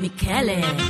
Michele